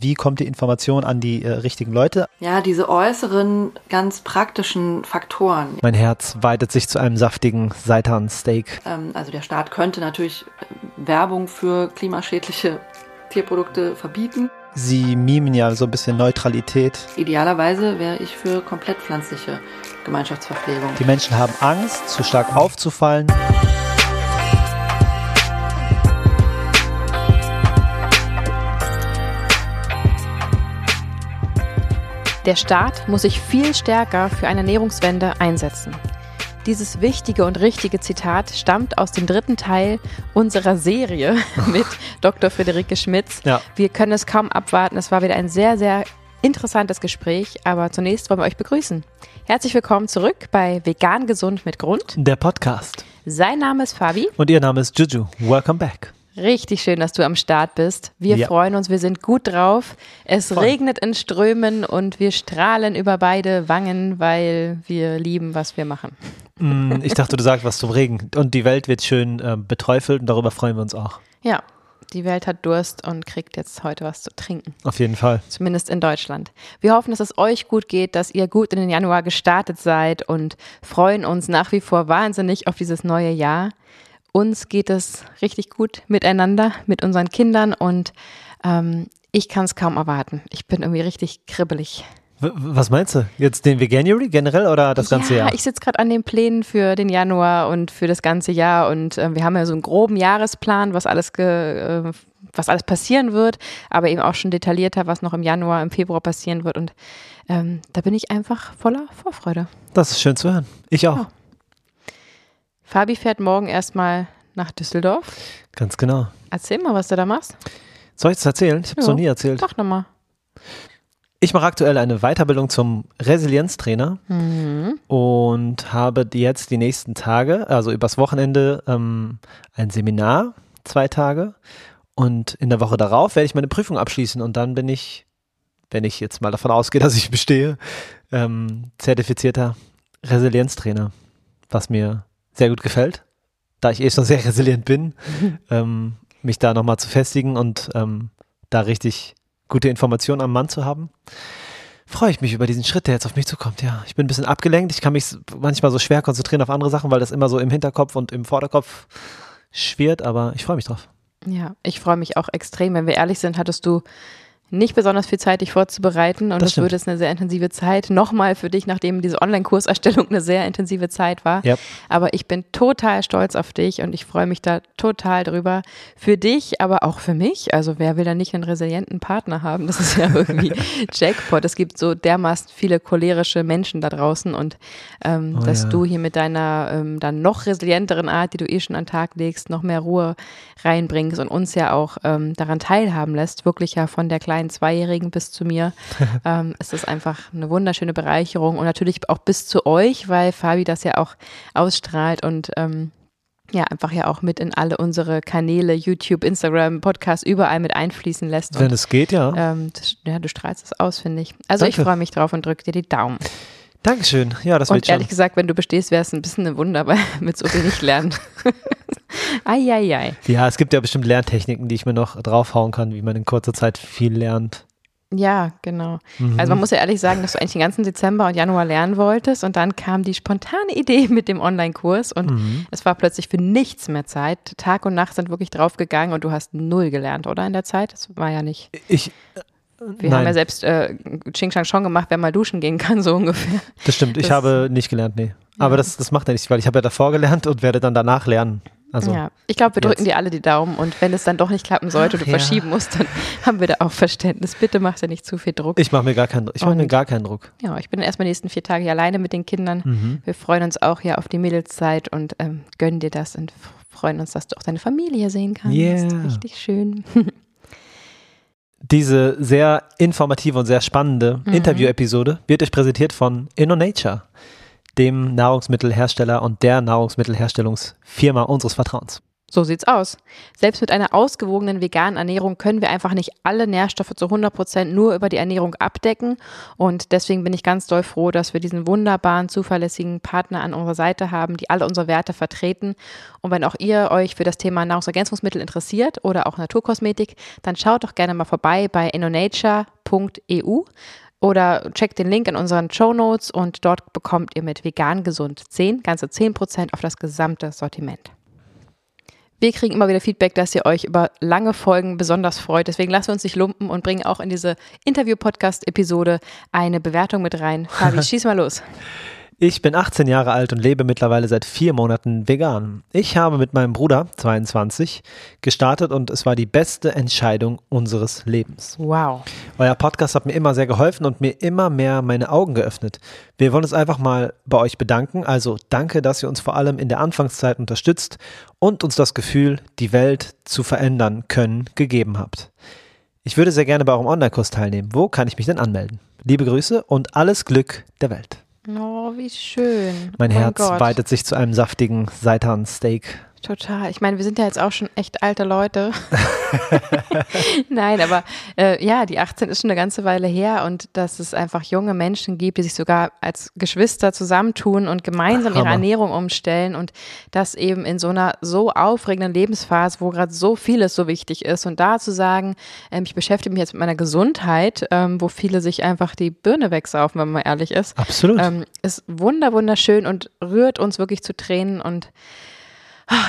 Wie kommt die Information an die richtigen Leute? Ja, diese äußeren, ganz praktischen Faktoren. Mein Herz weitet sich zu einem saftigen Seitan-Steak. Also der Staat könnte natürlich Werbung für klimaschädliche Tierprodukte verbieten. Sie mimen ja so ein bisschen Neutralität. Idealerweise wäre ich für komplett pflanzliche Gemeinschaftsverpflegung. Die Menschen haben Angst, zu stark aufzufallen. Der Staat muss sich viel stärker für eine Ernährungswende einsetzen. Dieses wichtige und richtige Zitat stammt aus dem dritten Teil unserer Serie mit Dr. Friederike Schmitz. Ja. Wir können es kaum abwarten. Es war wieder ein sehr, sehr interessantes Gespräch. Aber zunächst wollen wir euch begrüßen. Herzlich willkommen zurück bei Vegan Gesund mit Grund. Der Podcast. Sein Name ist Fabi. Und ihr Name ist Juju. Welcome back. Richtig schön, dass du am Start bist. Wir freuen uns, wir sind gut drauf. Es regnet in Strömen und wir strahlen über beide Wangen, weil wir lieben, was wir machen. Ich dachte, du sagst was zum Regen. Und die Welt wird schön beträufelt und darüber freuen wir uns auch. Ja, die Welt hat Durst und kriegt jetzt heute was zu trinken. Auf jeden Fall. Zumindest in Deutschland. Wir hoffen, dass es euch gut geht, dass ihr gut in den Januar gestartet seid und freuen uns nach wie vor wahnsinnig auf dieses neue Jahr. Uns geht es richtig gut miteinander, mit unseren Kindern und ich kann es kaum erwarten. Ich bin irgendwie richtig kribbelig. Was meinst du? Jetzt den Veganuary generell oder das ganze Jahr? Ja, ich sitze gerade an den Plänen für den Januar und für das ganze Jahr und wir haben ja so einen groben Jahresplan, was alles passieren wird, aber eben auch schon detaillierter, was noch im Januar, im Februar passieren wird und da bin ich einfach voller Vorfreude. Das ist schön zu hören. Ich auch. Ja. Fabi fährt morgen erstmal nach Düsseldorf. Ganz genau. Erzähl mal, was du da machst. Soll ich das erzählen? Ich habe es noch nie erzählt. Doch nochmal. Ich mache aktuell eine Weiterbildung zum Resilienztrainer und habe jetzt die nächsten Tage, also übers Wochenende, ein Seminar, 2 Tage. Und in der Woche darauf werde ich meine Prüfung abschließen und dann bin ich, wenn ich jetzt mal davon ausgehe, dass ich bestehe, zertifizierter Resilienztrainer, was mir sehr gut gefällt, da ich eh schon sehr resilient bin, mich da nochmal zu festigen und da richtig gute Informationen am Mann zu haben, freue ich mich über diesen Schritt, der jetzt auf mich zukommt. Ja, ich bin ein bisschen abgelenkt, ich kann mich manchmal so schwer konzentrieren auf andere Sachen, weil das immer so im Hinterkopf und im Vorderkopf schwirrt, aber ich freue mich drauf. Ja, ich freue mich auch extrem. Wenn wir ehrlich sind, hattest du nicht besonders viel Zeit, dich vorzubereiten und das wird jetzt eine sehr intensive Zeit, nochmal für dich, nachdem diese Online-Kurserstellung eine sehr intensive Zeit war, aber ich bin total stolz auf dich und ich freue mich da total drüber, für dich, aber auch für mich, also wer will da nicht einen resilienten Partner haben, das ist ja irgendwie Jackpot, es gibt so dermaßen viele cholerische Menschen da draußen und du hier mit deiner dann noch resilienteren Art, die du eh schon an den Tag legst, noch mehr Ruhe reinbringst und uns ja auch daran teilhaben lässt, wirklich ja von der kleinen 2-Jährigen bis zu mir. Es ist einfach eine wunderschöne Bereicherung und natürlich auch bis zu euch, weil Fabi das ja auch ausstrahlt und einfach ja auch mit in alle unsere Kanäle, YouTube, Instagram, Podcast, überall mit einfließen lässt. Wenn es geht, ja. Du strahlst es aus, finde ich. Also Danke. Ich freue mich drauf und drücke dir die Daumen. Dankeschön. Ja, das wird schon. Und ehrlich gesagt, wenn du bestehst, wäre es ein bisschen ein Wunder, weil mit so wenig Lernen. Eieiei. Ja, es gibt ja bestimmt Lerntechniken, die ich mir noch draufhauen kann, wie man in kurzer Zeit viel lernt. Ja, genau. Also man muss ja ehrlich sagen, dass du eigentlich den ganzen Dezember und Januar lernen wolltest und dann kam die spontane Idee mit dem Online-Kurs und es war plötzlich für nichts mehr Zeit. Tag und Nacht sind wirklich draufgegangen und du hast 0 gelernt, oder, in der Zeit? Das war ja nicht… Wir haben ja selbst Ching Chang Chong gemacht, wer mal duschen gehen kann, so ungefähr. Das stimmt, ich habe nicht gelernt, nee. Aber das macht ja nichts, weil ich habe ja davor gelernt und werde dann danach lernen. Also ja, ich glaube, wir drücken dir alle die Daumen und wenn es dann doch nicht klappen sollte und du verschieben musst, dann haben wir da auch Verständnis. Bitte mach dir nicht zu viel Druck. Ich mache mir gar keinen Druck. Ja, ich bin erstmal die nächsten 4 Tage hier alleine mit den Kindern. Wir freuen uns auch hier auf die Mädelszeit und gönnen dir das und freuen uns, dass du auch deine Familie sehen kannst. Yeah. Richtig schön. Diese sehr informative und sehr spannende Interview-Episode wird euch präsentiert von InnoNature, dem Nahrungsmittelhersteller und der Nahrungsmittelherstellungsfirma unseres Vertrauens. So sieht's aus. Selbst mit einer ausgewogenen veganen Ernährung können wir einfach nicht alle Nährstoffe zu 100% nur über die Ernährung abdecken. Und deswegen bin ich ganz doll froh, dass wir diesen wunderbaren, zuverlässigen Partner an unserer Seite haben, die alle unsere Werte vertreten. Und wenn auch ihr euch für das Thema Nahrungsergänzungsmittel interessiert oder auch Naturkosmetik, dann schaut doch gerne mal vorbei bei innonature.eu oder checkt den Link in unseren Shownotes und dort bekommt ihr mit Vegan Gesund 10% auf das gesamte Sortiment. Wir kriegen immer wieder Feedback, dass ihr euch über lange Folgen besonders freut. Deswegen lassen wir uns nicht lumpen und bringen auch in diese Interview-Podcast-Episode eine Bewertung mit rein. Fabi, schieß mal los. Ich bin 18 Jahre alt und lebe mittlerweile seit 4 Monaten vegan. Ich habe mit meinem Bruder, 22, gestartet und es war die beste Entscheidung unseres Lebens. Wow. Euer Podcast hat mir immer sehr geholfen und mir immer mehr meine Augen geöffnet. Wir wollen uns einfach mal bei euch bedanken. Also danke, dass ihr uns vor allem in der Anfangszeit unterstützt und uns das Gefühl, die Welt zu verändern können, gegeben habt. Ich würde sehr gerne bei eurem Online-Kurs teilnehmen. Wo kann ich mich denn anmelden? Liebe Grüße und alles Glück der Welt. Oh, wie schön. Mein Herz weitet sich zu einem saftigen Seitan-Steak. Total. Ich meine, wir sind ja jetzt auch schon echt alte Leute. Nein, aber ja, die 18 ist schon eine ganze Weile her und dass es einfach junge Menschen gibt, die sich sogar als Geschwister zusammentun und gemeinsam ihre Ernährung umstellen und das eben in so einer so aufregenden Lebensphase, wo gerade so vieles so wichtig ist und da zu sagen, ich beschäftige mich jetzt mit meiner Gesundheit, wo viele sich einfach die Birne wegsaufen, wenn man ehrlich ist. Absolut. Ist wunderschön und rührt uns wirklich zu Tränen und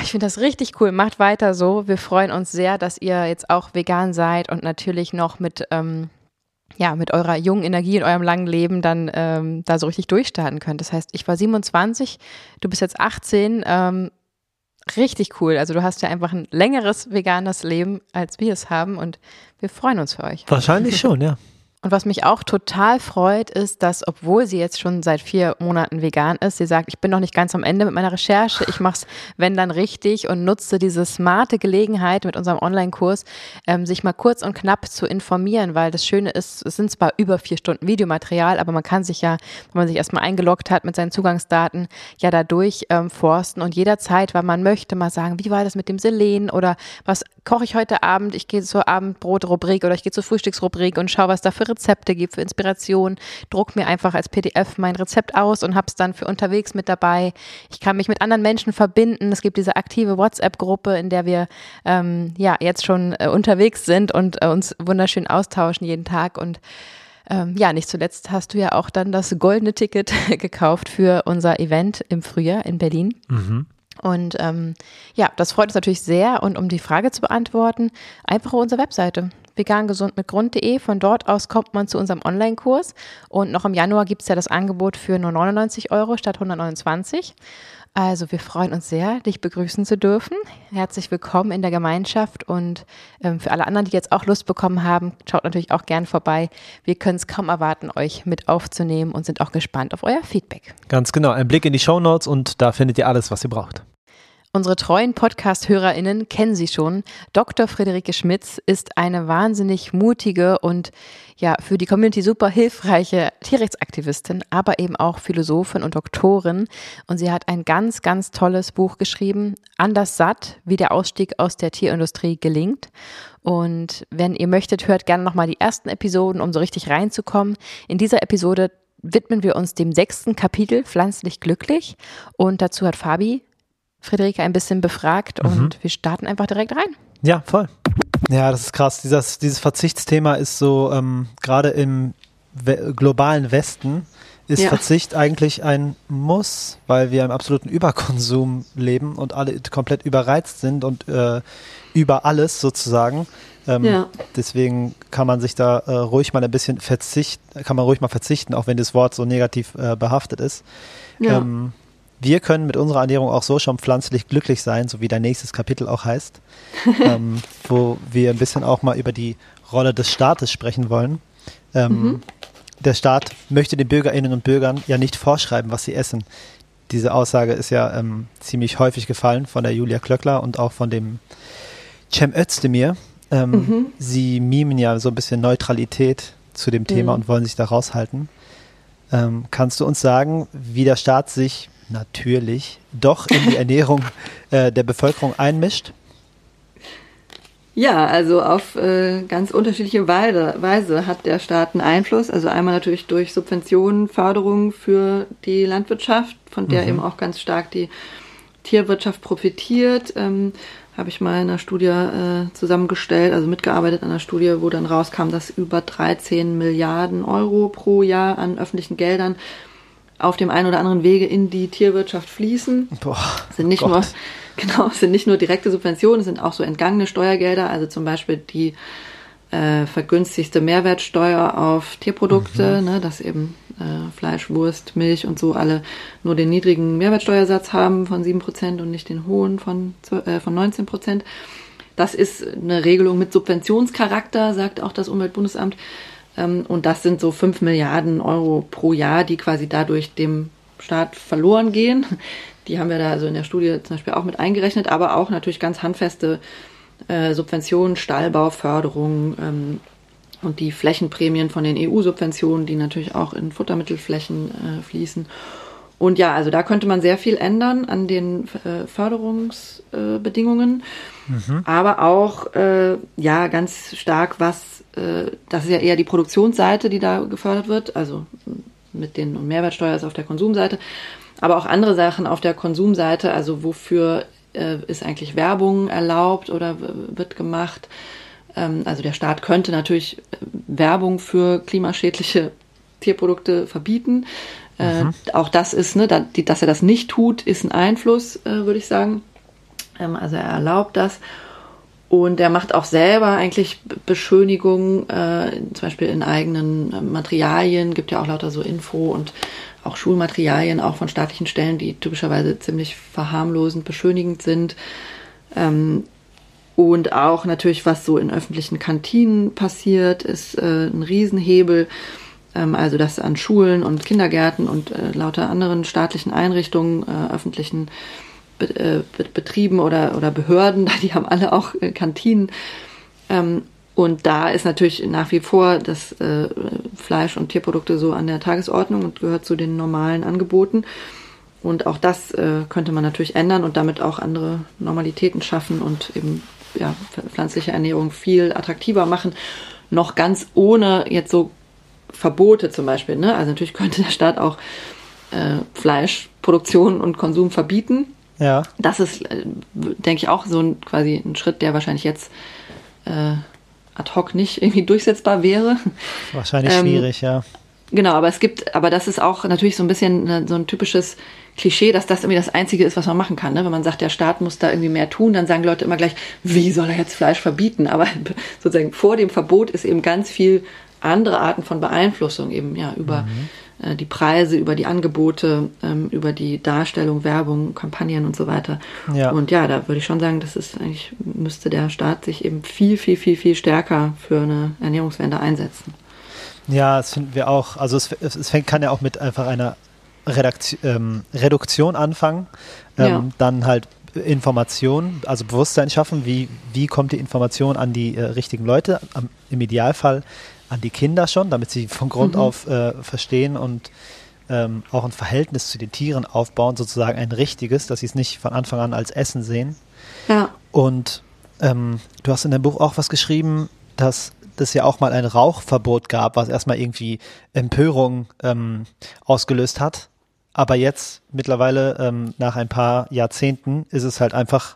ich finde das richtig cool. Macht weiter so. Wir freuen uns sehr, dass ihr jetzt auch vegan seid und natürlich noch mit eurer jungen Energie in eurem langen Leben dann da so richtig durchstarten könnt. Das heißt, ich war 27, du bist jetzt 18. Richtig cool. Also du hast ja einfach ein längeres veganes Leben, als wir es haben und wir freuen uns für euch. Wahrscheinlich schon, ja. Und was mich auch total freut, ist, dass, obwohl sie jetzt schon seit 4 Monaten vegan ist, sie sagt, ich bin noch nicht ganz am Ende mit meiner Recherche, ich mache es, wenn dann richtig und nutze diese smarte Gelegenheit mit unserem Online-Kurs, sich mal kurz und knapp zu informieren, weil das Schöne ist, es sind zwar über 4 Stunden Videomaterial, aber man kann sich ja, wenn man sich erstmal eingeloggt hat mit seinen Zugangsdaten, ja dadurch forsten und jederzeit, weil man möchte, mal sagen, wie war das mit dem Selen oder was koche ich heute Abend, ich gehe zur Abendbrot-Rubrik oder ich gehe zur Frühstücksrubrik und schaue, was da für Rezepte gibt, für Inspiration, druck mir einfach als PDF mein Rezept aus und hab's dann für unterwegs mit dabei. Ich kann mich mit anderen Menschen verbinden. Es gibt diese aktive WhatsApp-Gruppe, in der wir jetzt schon unterwegs sind und uns wunderschön austauschen jeden Tag. Und nicht zuletzt hast du ja auch dann das goldene Ticket gekauft für unser Event im Frühjahr in Berlin. Mhm. Und das freut uns natürlich sehr. Und um die Frage zu beantworten, einfach auf unserer Webseite. vegangesundmitgrund.de. Von dort aus kommt man zu unserem Online-Kurs und noch im Januar gibt es ja das Angebot für nur 99 € statt 129. Also wir freuen uns sehr, dich begrüßen zu dürfen. Herzlich willkommen in der Gemeinschaft und für alle anderen, die jetzt auch Lust bekommen haben, schaut natürlich auch gern vorbei. Wir können es kaum erwarten, euch mit aufzunehmen und sind auch gespannt auf euer Feedback. Ganz genau, ein Blick in die Shownotes und da findet ihr alles, was ihr braucht. Unsere treuen Podcast-HörerInnen kennen sie schon. Dr. Friederike Schmitz ist eine wahnsinnig mutige und ja für die Community super hilfreiche Tierrechtsaktivistin, aber eben auch Philosophin und Doktorin. Und sie hat ein ganz, ganz tolles Buch geschrieben, Anders satt, wie der Ausstieg aus der Tierindustrie gelingt. Und wenn ihr möchtet, hört gerne nochmal die ersten Episoden, um so richtig reinzukommen. In dieser Episode widmen wir uns dem 6. Kapitel, Pflanzlich glücklich. Und dazu hat Fabi Friederike ein bisschen befragt und wir starten einfach direkt rein. Ja, voll. Ja, das ist krass. Dieses Verzichtsthema ist so, gerade im globalen Westen ist Verzicht eigentlich ein Muss, weil wir im absoluten Überkonsum leben und alle komplett überreizt sind und über alles sozusagen. Deswegen kann man sich da ruhig mal verzichten, auch wenn das Wort so negativ behaftet ist. Ja. Wir können mit unserer Ernährung auch so schon pflanzlich glücklich sein, so wie dein nächstes Kapitel auch heißt, wo wir ein bisschen auch mal über die Rolle des Staates sprechen wollen. Der Staat möchte den BürgerInnen und Bürgern ja nicht vorschreiben, was sie essen. Diese Aussage ist ja ziemlich häufig gefallen von der Julia Klöckler und auch von dem Cem Özdemir. Sie mimen ja so ein bisschen Neutralität zu dem Thema und wollen sich da raushalten. Kannst du uns sagen, wie der Staat sich natürlich doch in die Ernährung der Bevölkerung einmischt? Ja, also auf ganz unterschiedliche Weise hat der Staat einen Einfluss. Also einmal natürlich durch Subventionen, Förderungen für die Landwirtschaft, von der eben auch ganz stark die Tierwirtschaft profitiert. Habe ich mal in einer Studie zusammengestellt, also mitgearbeitet an einer Studie, wo dann rauskam, dass über 13 Milliarden Euro pro Jahr an öffentlichen Geldern auf dem einen oder anderen Wege in die Tierwirtschaft fließen. Boah, sind nicht nur direkte Subventionen, es sind auch so entgangene Steuergelder, also zum Beispiel die vergünstigste Mehrwertsteuer auf Tierprodukte, ne, dass eben Fleisch, Wurst, Milch und so alle nur den niedrigen Mehrwertsteuersatz haben von 7% und nicht den hohen von 19%. Das ist eine Regelung mit Subventionscharakter, sagt auch das Umweltbundesamt. Und das sind so 5 Milliarden Euro pro Jahr, die quasi dadurch dem Staat verloren gehen. Die haben wir da also in der Studie zum Beispiel auch mit eingerechnet, aber auch natürlich ganz handfeste Subventionen, Stallbauförderung und die Flächenprämien von den EU-Subventionen, die natürlich auch in Futtermittelflächen fließen. Und ja, also da könnte man sehr viel ändern an den Förderungsbedingungen, aber auch ja ganz stark was, das ist ja eher die Produktionsseite, die da gefördert wird, also mit den Mehrwertsteuer ist auf der Konsumseite, aber auch andere Sachen auf der Konsumseite, also wofür ist eigentlich Werbung erlaubt oder wird gemacht. Also der Staat könnte natürlich Werbung für klimaschädliche Tierprodukte verbieten. Auch das ist, ne, dass er das nicht tut, ist ein Einfluss, würde ich sagen. Also er erlaubt das. Und er macht auch selber eigentlich Beschönigungen, zum Beispiel in eigenen Materialien, gibt ja auch lauter so Info und auch Schulmaterialien, auch von staatlichen Stellen, die typischerweise ziemlich verharmlosend, beschönigend sind. Und auch natürlich, was so in öffentlichen Kantinen passiert, ist ein Riesenhebel. Also dass an Schulen und Kindergärten und lauter anderen staatlichen Einrichtungen, öffentlichen Betrieben oder Behörden, die haben alle auch Kantinen. Und da ist natürlich nach wie vor das Fleisch und Tierprodukte so an der Tagesordnung und gehört zu den normalen Angeboten. Und auch das könnte man natürlich ändern und damit auch andere Normalitäten schaffen und eben ja, pflanzliche Ernährung viel attraktiver machen. Noch ganz ohne jetzt so Verbote zum Beispiel, ne? Also natürlich könnte der Staat auch Fleischproduktion und Konsum verbieten. Ja. Das ist, denke ich, auch so ein, quasi ein Schritt, der wahrscheinlich jetzt ad hoc nicht irgendwie durchsetzbar wäre. Wahrscheinlich schwierig, ja. Genau, aber das ist auch natürlich so ein bisschen so ein typisches Klischee, dass das irgendwie das Einzige ist, was man machen kann. Ne? Wenn man sagt, der Staat muss da irgendwie mehr tun, dann sagen Leute immer gleich, wie soll er jetzt Fleisch verbieten? Aber sozusagen vor dem Verbot ist eben ganz viel andere Arten von Beeinflussung, eben ja über die Preise, über die Angebote, über die Darstellung, Werbung, Kampagnen und so weiter. Ja. Und ja, da würde ich schon sagen, müsste der Staat sich eben viel, viel, viel, viel stärker für eine Ernährungswende einsetzen. Ja, das finden wir auch. Also kann ja auch mit einfach einer Reduktion anfangen, dann halt Information, also Bewusstsein schaffen, wie kommt die Information an die richtigen Leute, im Idealfall an die Kinder schon, damit sie von Grund auf verstehen und auch ein Verhältnis zu den Tieren aufbauen, sozusagen ein richtiges, dass sie es nicht von Anfang an als Essen sehen. Ja. Und du hast in deinem Buch auch was geschrieben, dass es ja auch mal ein Rauchverbot gab, was erstmal irgendwie Empörung ausgelöst hat. Aber jetzt mittlerweile, nach ein paar Jahrzehnten, ist es halt einfach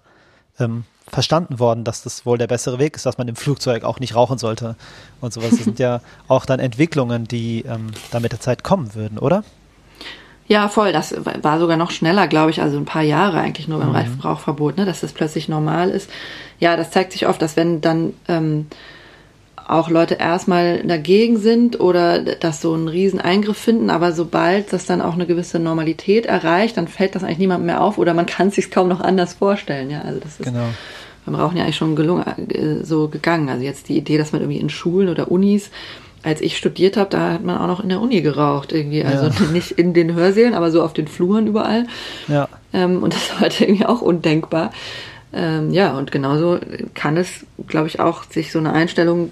verstanden worden, dass das wohl der bessere Weg ist, dass man im Flugzeug auch nicht rauchen sollte und sowas. Das sind ja auch dann Entwicklungen, die da mit der Zeit kommen würden, oder? Ja, voll. Das war sogar noch schneller, glaube ich, also ein paar Jahre eigentlich nur beim Rauchverbot, ne, dass das plötzlich normal ist. Ja, das zeigt sich oft, dass wenn dann auch Leute erstmal dagegen sind oder das so einen riesen Eingriff finden, aber sobald das dann auch eine gewisse Normalität erreicht, dann fällt das eigentlich niemandem mehr auf oder man kann es sich kaum noch anders vorstellen. Ja, also das ist beim Rauchen ja eigentlich schon so gegangen. Also jetzt die Idee, dass man irgendwie in Schulen oder Unis, als ich studiert habe, da hat man auch noch in der Uni geraucht irgendwie. Also nicht in den Hörsälen, aber so auf den Fluren überall. Ja. Und das war halt irgendwie auch undenkbar. Ja, und genauso kann es, glaube ich, auch sich so eine Einstellung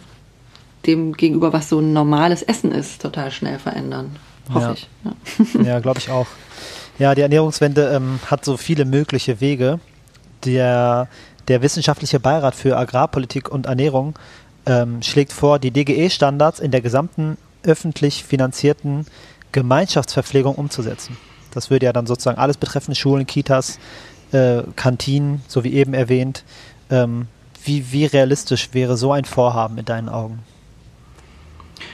dem gegenüber, was so ein normales Essen ist, total schnell verändern. Hoffe ich. Ja, glaube ich auch. Ja, die Ernährungswende hat so viele mögliche Wege. Der Wissenschaftliche Beirat für Agrarpolitik und Ernährung schlägt vor, die DGE-Standards in der gesamten öffentlich finanzierten Gemeinschaftsverpflegung umzusetzen. Das würde ja dann sozusagen alles betreffen, Schulen, Kitas, Kantinen, so wie eben erwähnt. Wie realistisch wäre so ein Vorhaben in deinen Augen?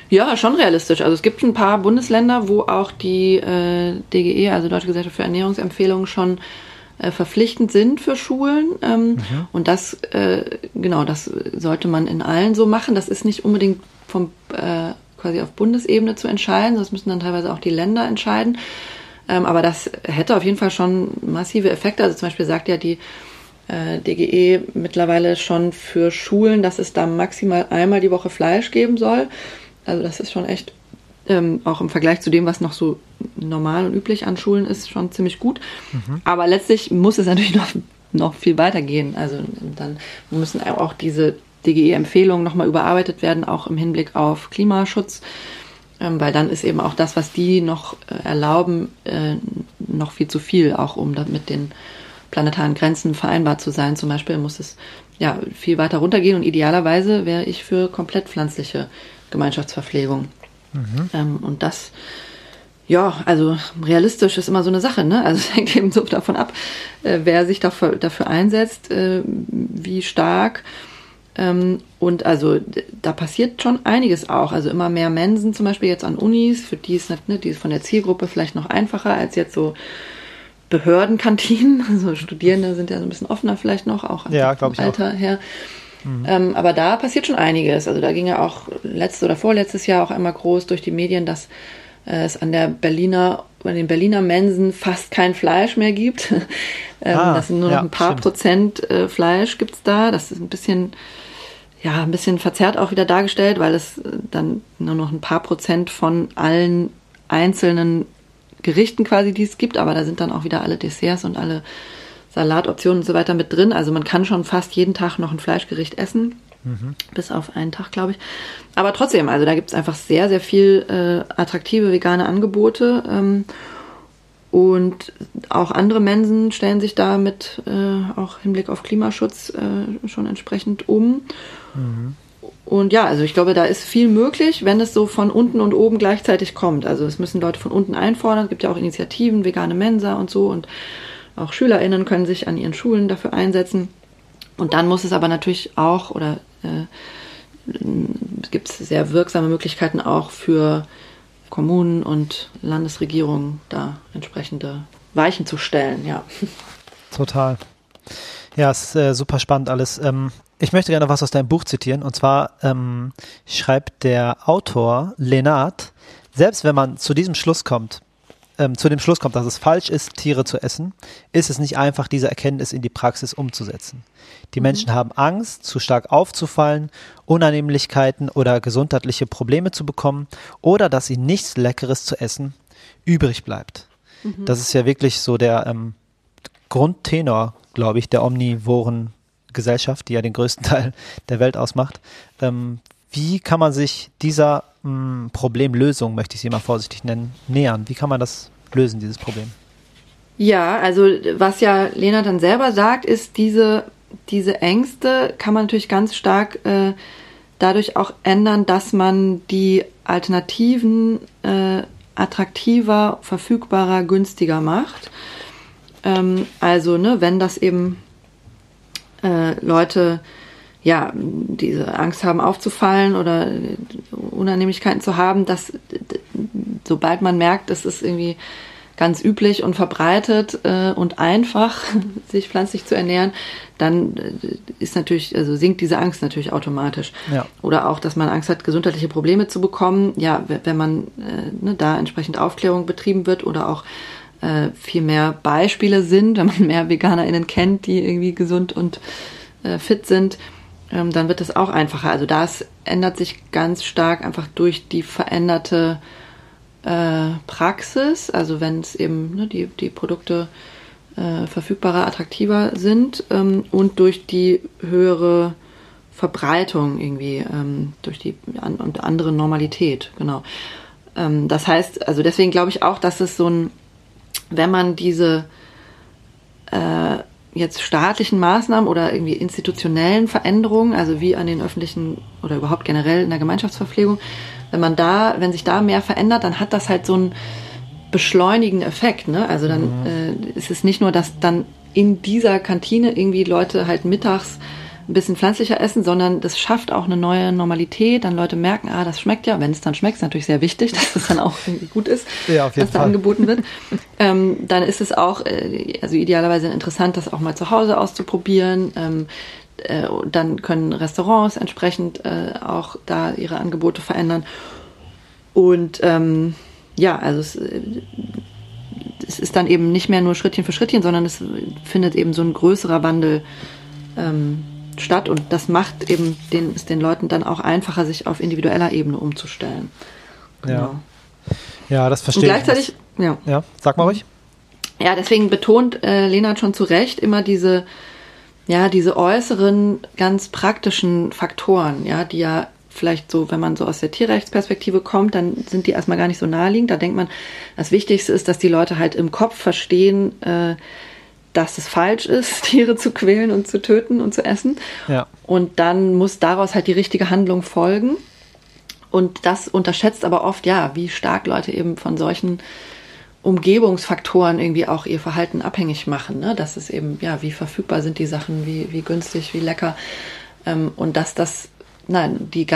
Ja, schon realistisch. Also es gibt ein paar Bundesländer, wo auch die DGE, also Deutsche Gesellschaft für Ernährungsempfehlungen, schon verpflichtend sind für Schulen. Und das sollte man in allen so machen. Das ist nicht unbedingt vom quasi auf Bundesebene zu entscheiden. Das müssen dann teilweise auch die Länder entscheiden. Aber das hätte auf jeden Fall schon massive Effekte. Also zum Beispiel sagt ja die DGE mittlerweile schon für Schulen, dass es da maximal einmal die Woche Fleisch geben soll. Also das ist schon echt, auch im Vergleich zu dem, was noch so normal und üblich an Schulen ist, schon ziemlich gut. Aber letztlich muss es natürlich noch viel weiter gehen. Also dann müssen auch diese DGE-Empfehlungen nochmal überarbeitet werden, auch im Hinblick auf Klimaschutz. Weil dann ist eben auch das, was die noch erlauben, noch viel zu viel, auch um mit den planetaren Grenzen vereinbar zu sein. Zum Beispiel muss es ja viel weiter runtergehen und idealerweise wäre ich für komplett pflanzliche Gemeinschaftsverpflegung. Und das, ja, also realistisch ist immer so eine Sache, ne? Also es hängt eben so davon ab, wer sich dafür einsetzt, wie stark. Und also da passiert schon einiges auch. Also immer mehr Mensen zum Beispiel jetzt an Unis, für die ist, ne, die ist von der Zielgruppe vielleicht noch einfacher als jetzt so Behördenkantinen. Also Studierende sind ja so ein bisschen offener vielleicht noch, auch vom Alter her. Aber da passiert schon einiges. Also da ging ja auch letztes oder vorletztes Jahr auch einmal groß durch die Medien, dass es an den Berliner Mensen fast kein Fleisch mehr gibt. Das sind nur noch ein paar Prozent Fleisch gibt's da. Das ist ein bisschen verzerrt auch wieder dargestellt, weil es dann nur noch ein paar Prozent von allen einzelnen Gerichten quasi, die es gibt. Aber da sind dann auch wieder alle Desserts und alle Salatoptionen und so weiter mit drin. Also man kann schon fast jeden Tag noch ein Fleischgericht essen, bis auf einen Tag, glaube ich. Aber trotzdem, also da gibt es einfach sehr, sehr viel attraktive vegane Angebote. Und auch andere Mensen stellen sich da mit auch Hinblick auf Klimaschutz schon entsprechend um. Und ja, also ich glaube, da ist viel möglich, wenn es so von unten und oben gleichzeitig kommt. Also es müssen Leute von unten einfordern. Es gibt ja auch Initiativen, vegane Mensa und so, und auch SchülerInnen können sich an ihren Schulen dafür einsetzen. Und dann muss es aber natürlich auch, oder gibt es sehr wirksame Möglichkeiten auch für Kommunen und Landesregierungen, da entsprechende Weichen zu stellen, ja. Total. Ja, ist super spannend alles. Ich möchte gerne was aus deinem Buch zitieren. Und zwar schreibt der Autor Lennart, selbst wenn man zu dem Schluss kommt, dass es falsch ist, Tiere zu essen, ist es nicht einfach, diese Erkenntnis in die Praxis umzusetzen. Die Menschen haben Angst, zu stark aufzufallen, Unannehmlichkeiten oder gesundheitliche Probleme zu bekommen oder dass ihnen nichts Leckeres zu essen übrig bleibt. Das ist ja wirklich so der Grundtenor, glaube ich, der omnivoren Gesellschaft, die ja den größten Teil der Welt ausmacht. Wie kann man sich dieser Problemlösung, möchte ich sie mal vorsichtig nennen, nähern? Wie kann man das lösen, dieses Problem? Ja, also was ja Lena dann selber sagt, ist, diese Ängste kann man natürlich ganz stark dadurch auch ändern, dass man die Alternativen attraktiver, verfügbarer, günstiger macht. Also, ne, wenn das eben Leute, ja, diese Angst haben aufzufallen oder Unannehmlichkeiten zu haben, dass sobald man merkt, es ist irgendwie ganz üblich und verbreitet und einfach, sich pflanzlich zu ernähren, dann ist natürlich, also sinkt diese Angst natürlich automatisch. Ja. Oder auch, dass man Angst hat, gesundheitliche Probleme zu bekommen. Ja, wenn man da entsprechend Aufklärung betrieben wird oder auch viel mehr Beispiele sind, wenn man mehr VeganerInnen kennt, die irgendwie gesund und fit sind, dann wird es auch einfacher. Also das ändert sich ganz stark einfach durch die veränderte Praxis. Also wenn es eben die Produkte verfügbarer, attraktiver sind und durch die höhere Verbreitung irgendwie, durch die andere Normalität. Genau. Das heißt, also deswegen glaube ich auch, dass es so ein wenn man diese jetzt staatlichen Maßnahmen oder irgendwie institutionellen Veränderungen, also wie an den öffentlichen oder überhaupt generell in der Gemeinschaftsverpflegung, wenn sich da mehr verändert, dann hat das halt so einen beschleunigenden Effekt, ne? Also dann ist es nicht nur, dass dann in dieser Kantine irgendwie Leute halt mittags ein bisschen pflanzlicher essen, sondern das schafft auch eine neue Normalität. Dann Leute merken, das schmeckt ja. Wenn es dann schmeckt, ist natürlich sehr wichtig, dass es dann auch irgendwie gut ist, ja, was da angeboten wird. Dann ist es auch, also idealerweise interessant, das auch mal zu Hause auszuprobieren. Dann können Restaurants entsprechend auch da ihre Angebote verändern. Und also es ist dann eben nicht mehr nur Schrittchen für Schrittchen, sondern es findet eben so ein größerer Wandel statt, und das macht eben den Leuten dann auch einfacher, sich auf individueller Ebene umzustellen. Genau. Ja, das verstehe ich. Und gleichzeitig, ja, sag mal ruhig. Ja, deswegen betont Lena schon zu Recht immer diese äußeren, ganz praktischen Faktoren, ja, die ja vielleicht so, wenn man so aus der Tierrechtsperspektive kommt, dann sind die erstmal gar nicht so naheliegend. Da denkt man, das Wichtigste ist, dass die Leute halt im Kopf verstehen, dass es falsch ist, Tiere zu quälen und zu töten und zu essen. Ja. Und dann muss daraus halt die richtige Handlung folgen. Und das unterschätzt aber oft, wie stark Leute eben von solchen Umgebungsfaktoren irgendwie auch ihr Verhalten abhängig machen, ne? Dass es eben, wie verfügbar sind die Sachen, wie günstig, wie lecker. Und dass die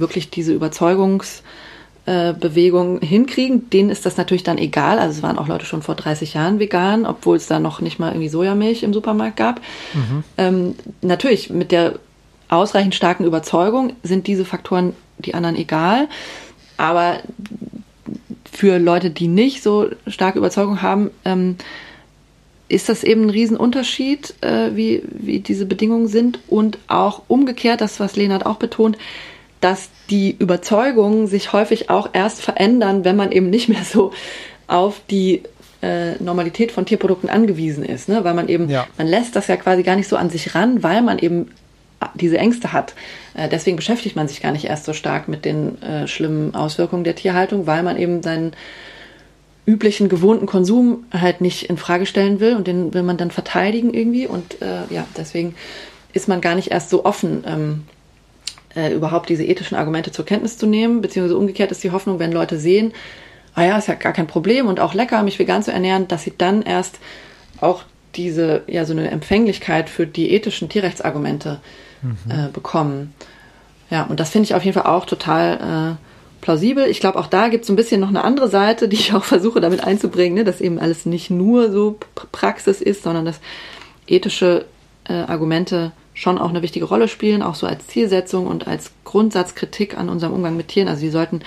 wirklich diese Überzeugungsbewegung hinkriegen, denen ist das natürlich dann egal. Also es waren auch Leute schon vor 30 Jahren vegan, obwohl es da noch nicht mal irgendwie Sojamilch im Supermarkt gab. Mhm. Natürlich, mit der ausreichend starken Überzeugung sind diese Faktoren die anderen egal. Aber für Leute, die nicht so starke Überzeugung haben, ist das eben ein Riesenunterschied, wie diese Bedingungen sind. Und auch umgekehrt, das, was Lena auch betont, dass die Überzeugungen sich häufig auch erst verändern, wenn man eben nicht mehr so auf die Normalität von Tierprodukten angewiesen ist, ne? Weil man eben, man lässt das ja quasi gar nicht so an sich ran, weil man eben diese Ängste hat. Deswegen beschäftigt man sich gar nicht erst so stark mit den schlimmen Auswirkungen der Tierhaltung, weil man eben seinen üblichen, gewohnten Konsum halt nicht in Frage stellen will, und den will man dann verteidigen irgendwie, und deswegen ist man gar nicht erst so offen, überhaupt diese ethischen Argumente zur Kenntnis zu nehmen, beziehungsweise umgekehrt ist die Hoffnung, wenn Leute sehen, ist ja gar kein Problem und auch lecker, mich vegan zu ernähren, dass sie dann erst auch diese, so eine Empfänglichkeit für die ethischen Tierrechtsargumente bekommen. Ja, und das finde ich auf jeden Fall auch total plausibel. Ich glaube, auch da gibt es ein bisschen noch eine andere Seite, die ich auch versuche damit einzubringen, ne? Dass eben alles nicht nur so Praxis ist, sondern dass ethische Argumente schon auch eine wichtige Rolle spielen, auch so als Zielsetzung und als Grundsatzkritik an unserem Umgang mit Tieren. Also ich fände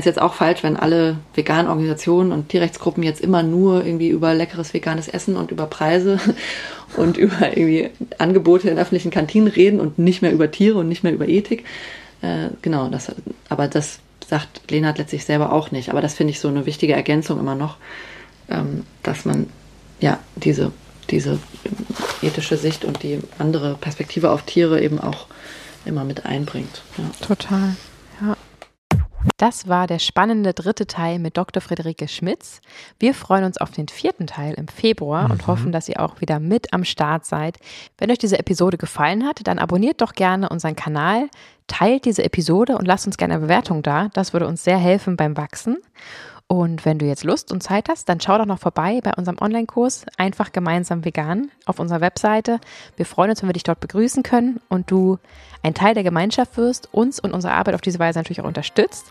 es jetzt auch falsch, wenn alle veganen Organisationen und Tierrechtsgruppen jetzt immer nur irgendwie über leckeres veganes Essen und über Preise und über irgendwie Angebote in öffentlichen Kantinen reden und nicht mehr über Tiere und nicht mehr über Ethik. Genau, aber das sagt Lena letztlich selber auch nicht. Aber das finde ich so eine wichtige Ergänzung immer noch, dass man diese ethische Sicht und die andere Perspektive auf Tiere eben auch immer mit einbringt. Ja. Total, ja. Das war der spannende dritte Teil mit Dr. Friederike Schmitz. Wir freuen uns auf den vierten Teil im Februar und hoffen, dass ihr auch wieder mit am Start seid. Wenn euch diese Episode gefallen hat, dann abonniert doch gerne unseren Kanal, teilt diese Episode und lasst uns gerne eine Bewertung da. Das würde uns sehr helfen beim Wachsen. Und wenn du jetzt Lust und Zeit hast, dann schau doch noch vorbei bei unserem Online-Kurs Einfach gemeinsam vegan auf unserer Webseite. Wir freuen uns, wenn wir dich dort begrüßen können und du ein Teil der Gemeinschaft wirst, uns und unsere Arbeit auf diese Weise natürlich auch unterstützt.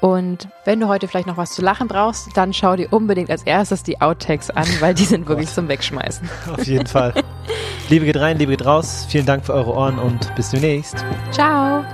Und wenn du heute vielleicht noch was zu lachen brauchst, dann schau dir unbedingt als erstes die Outtakes an, weil die sind wirklich zum Wegschmeißen. Auf jeden Fall. Liebe geht rein, Liebe geht raus. Vielen Dank für eure Ohren und bis demnächst. Ciao.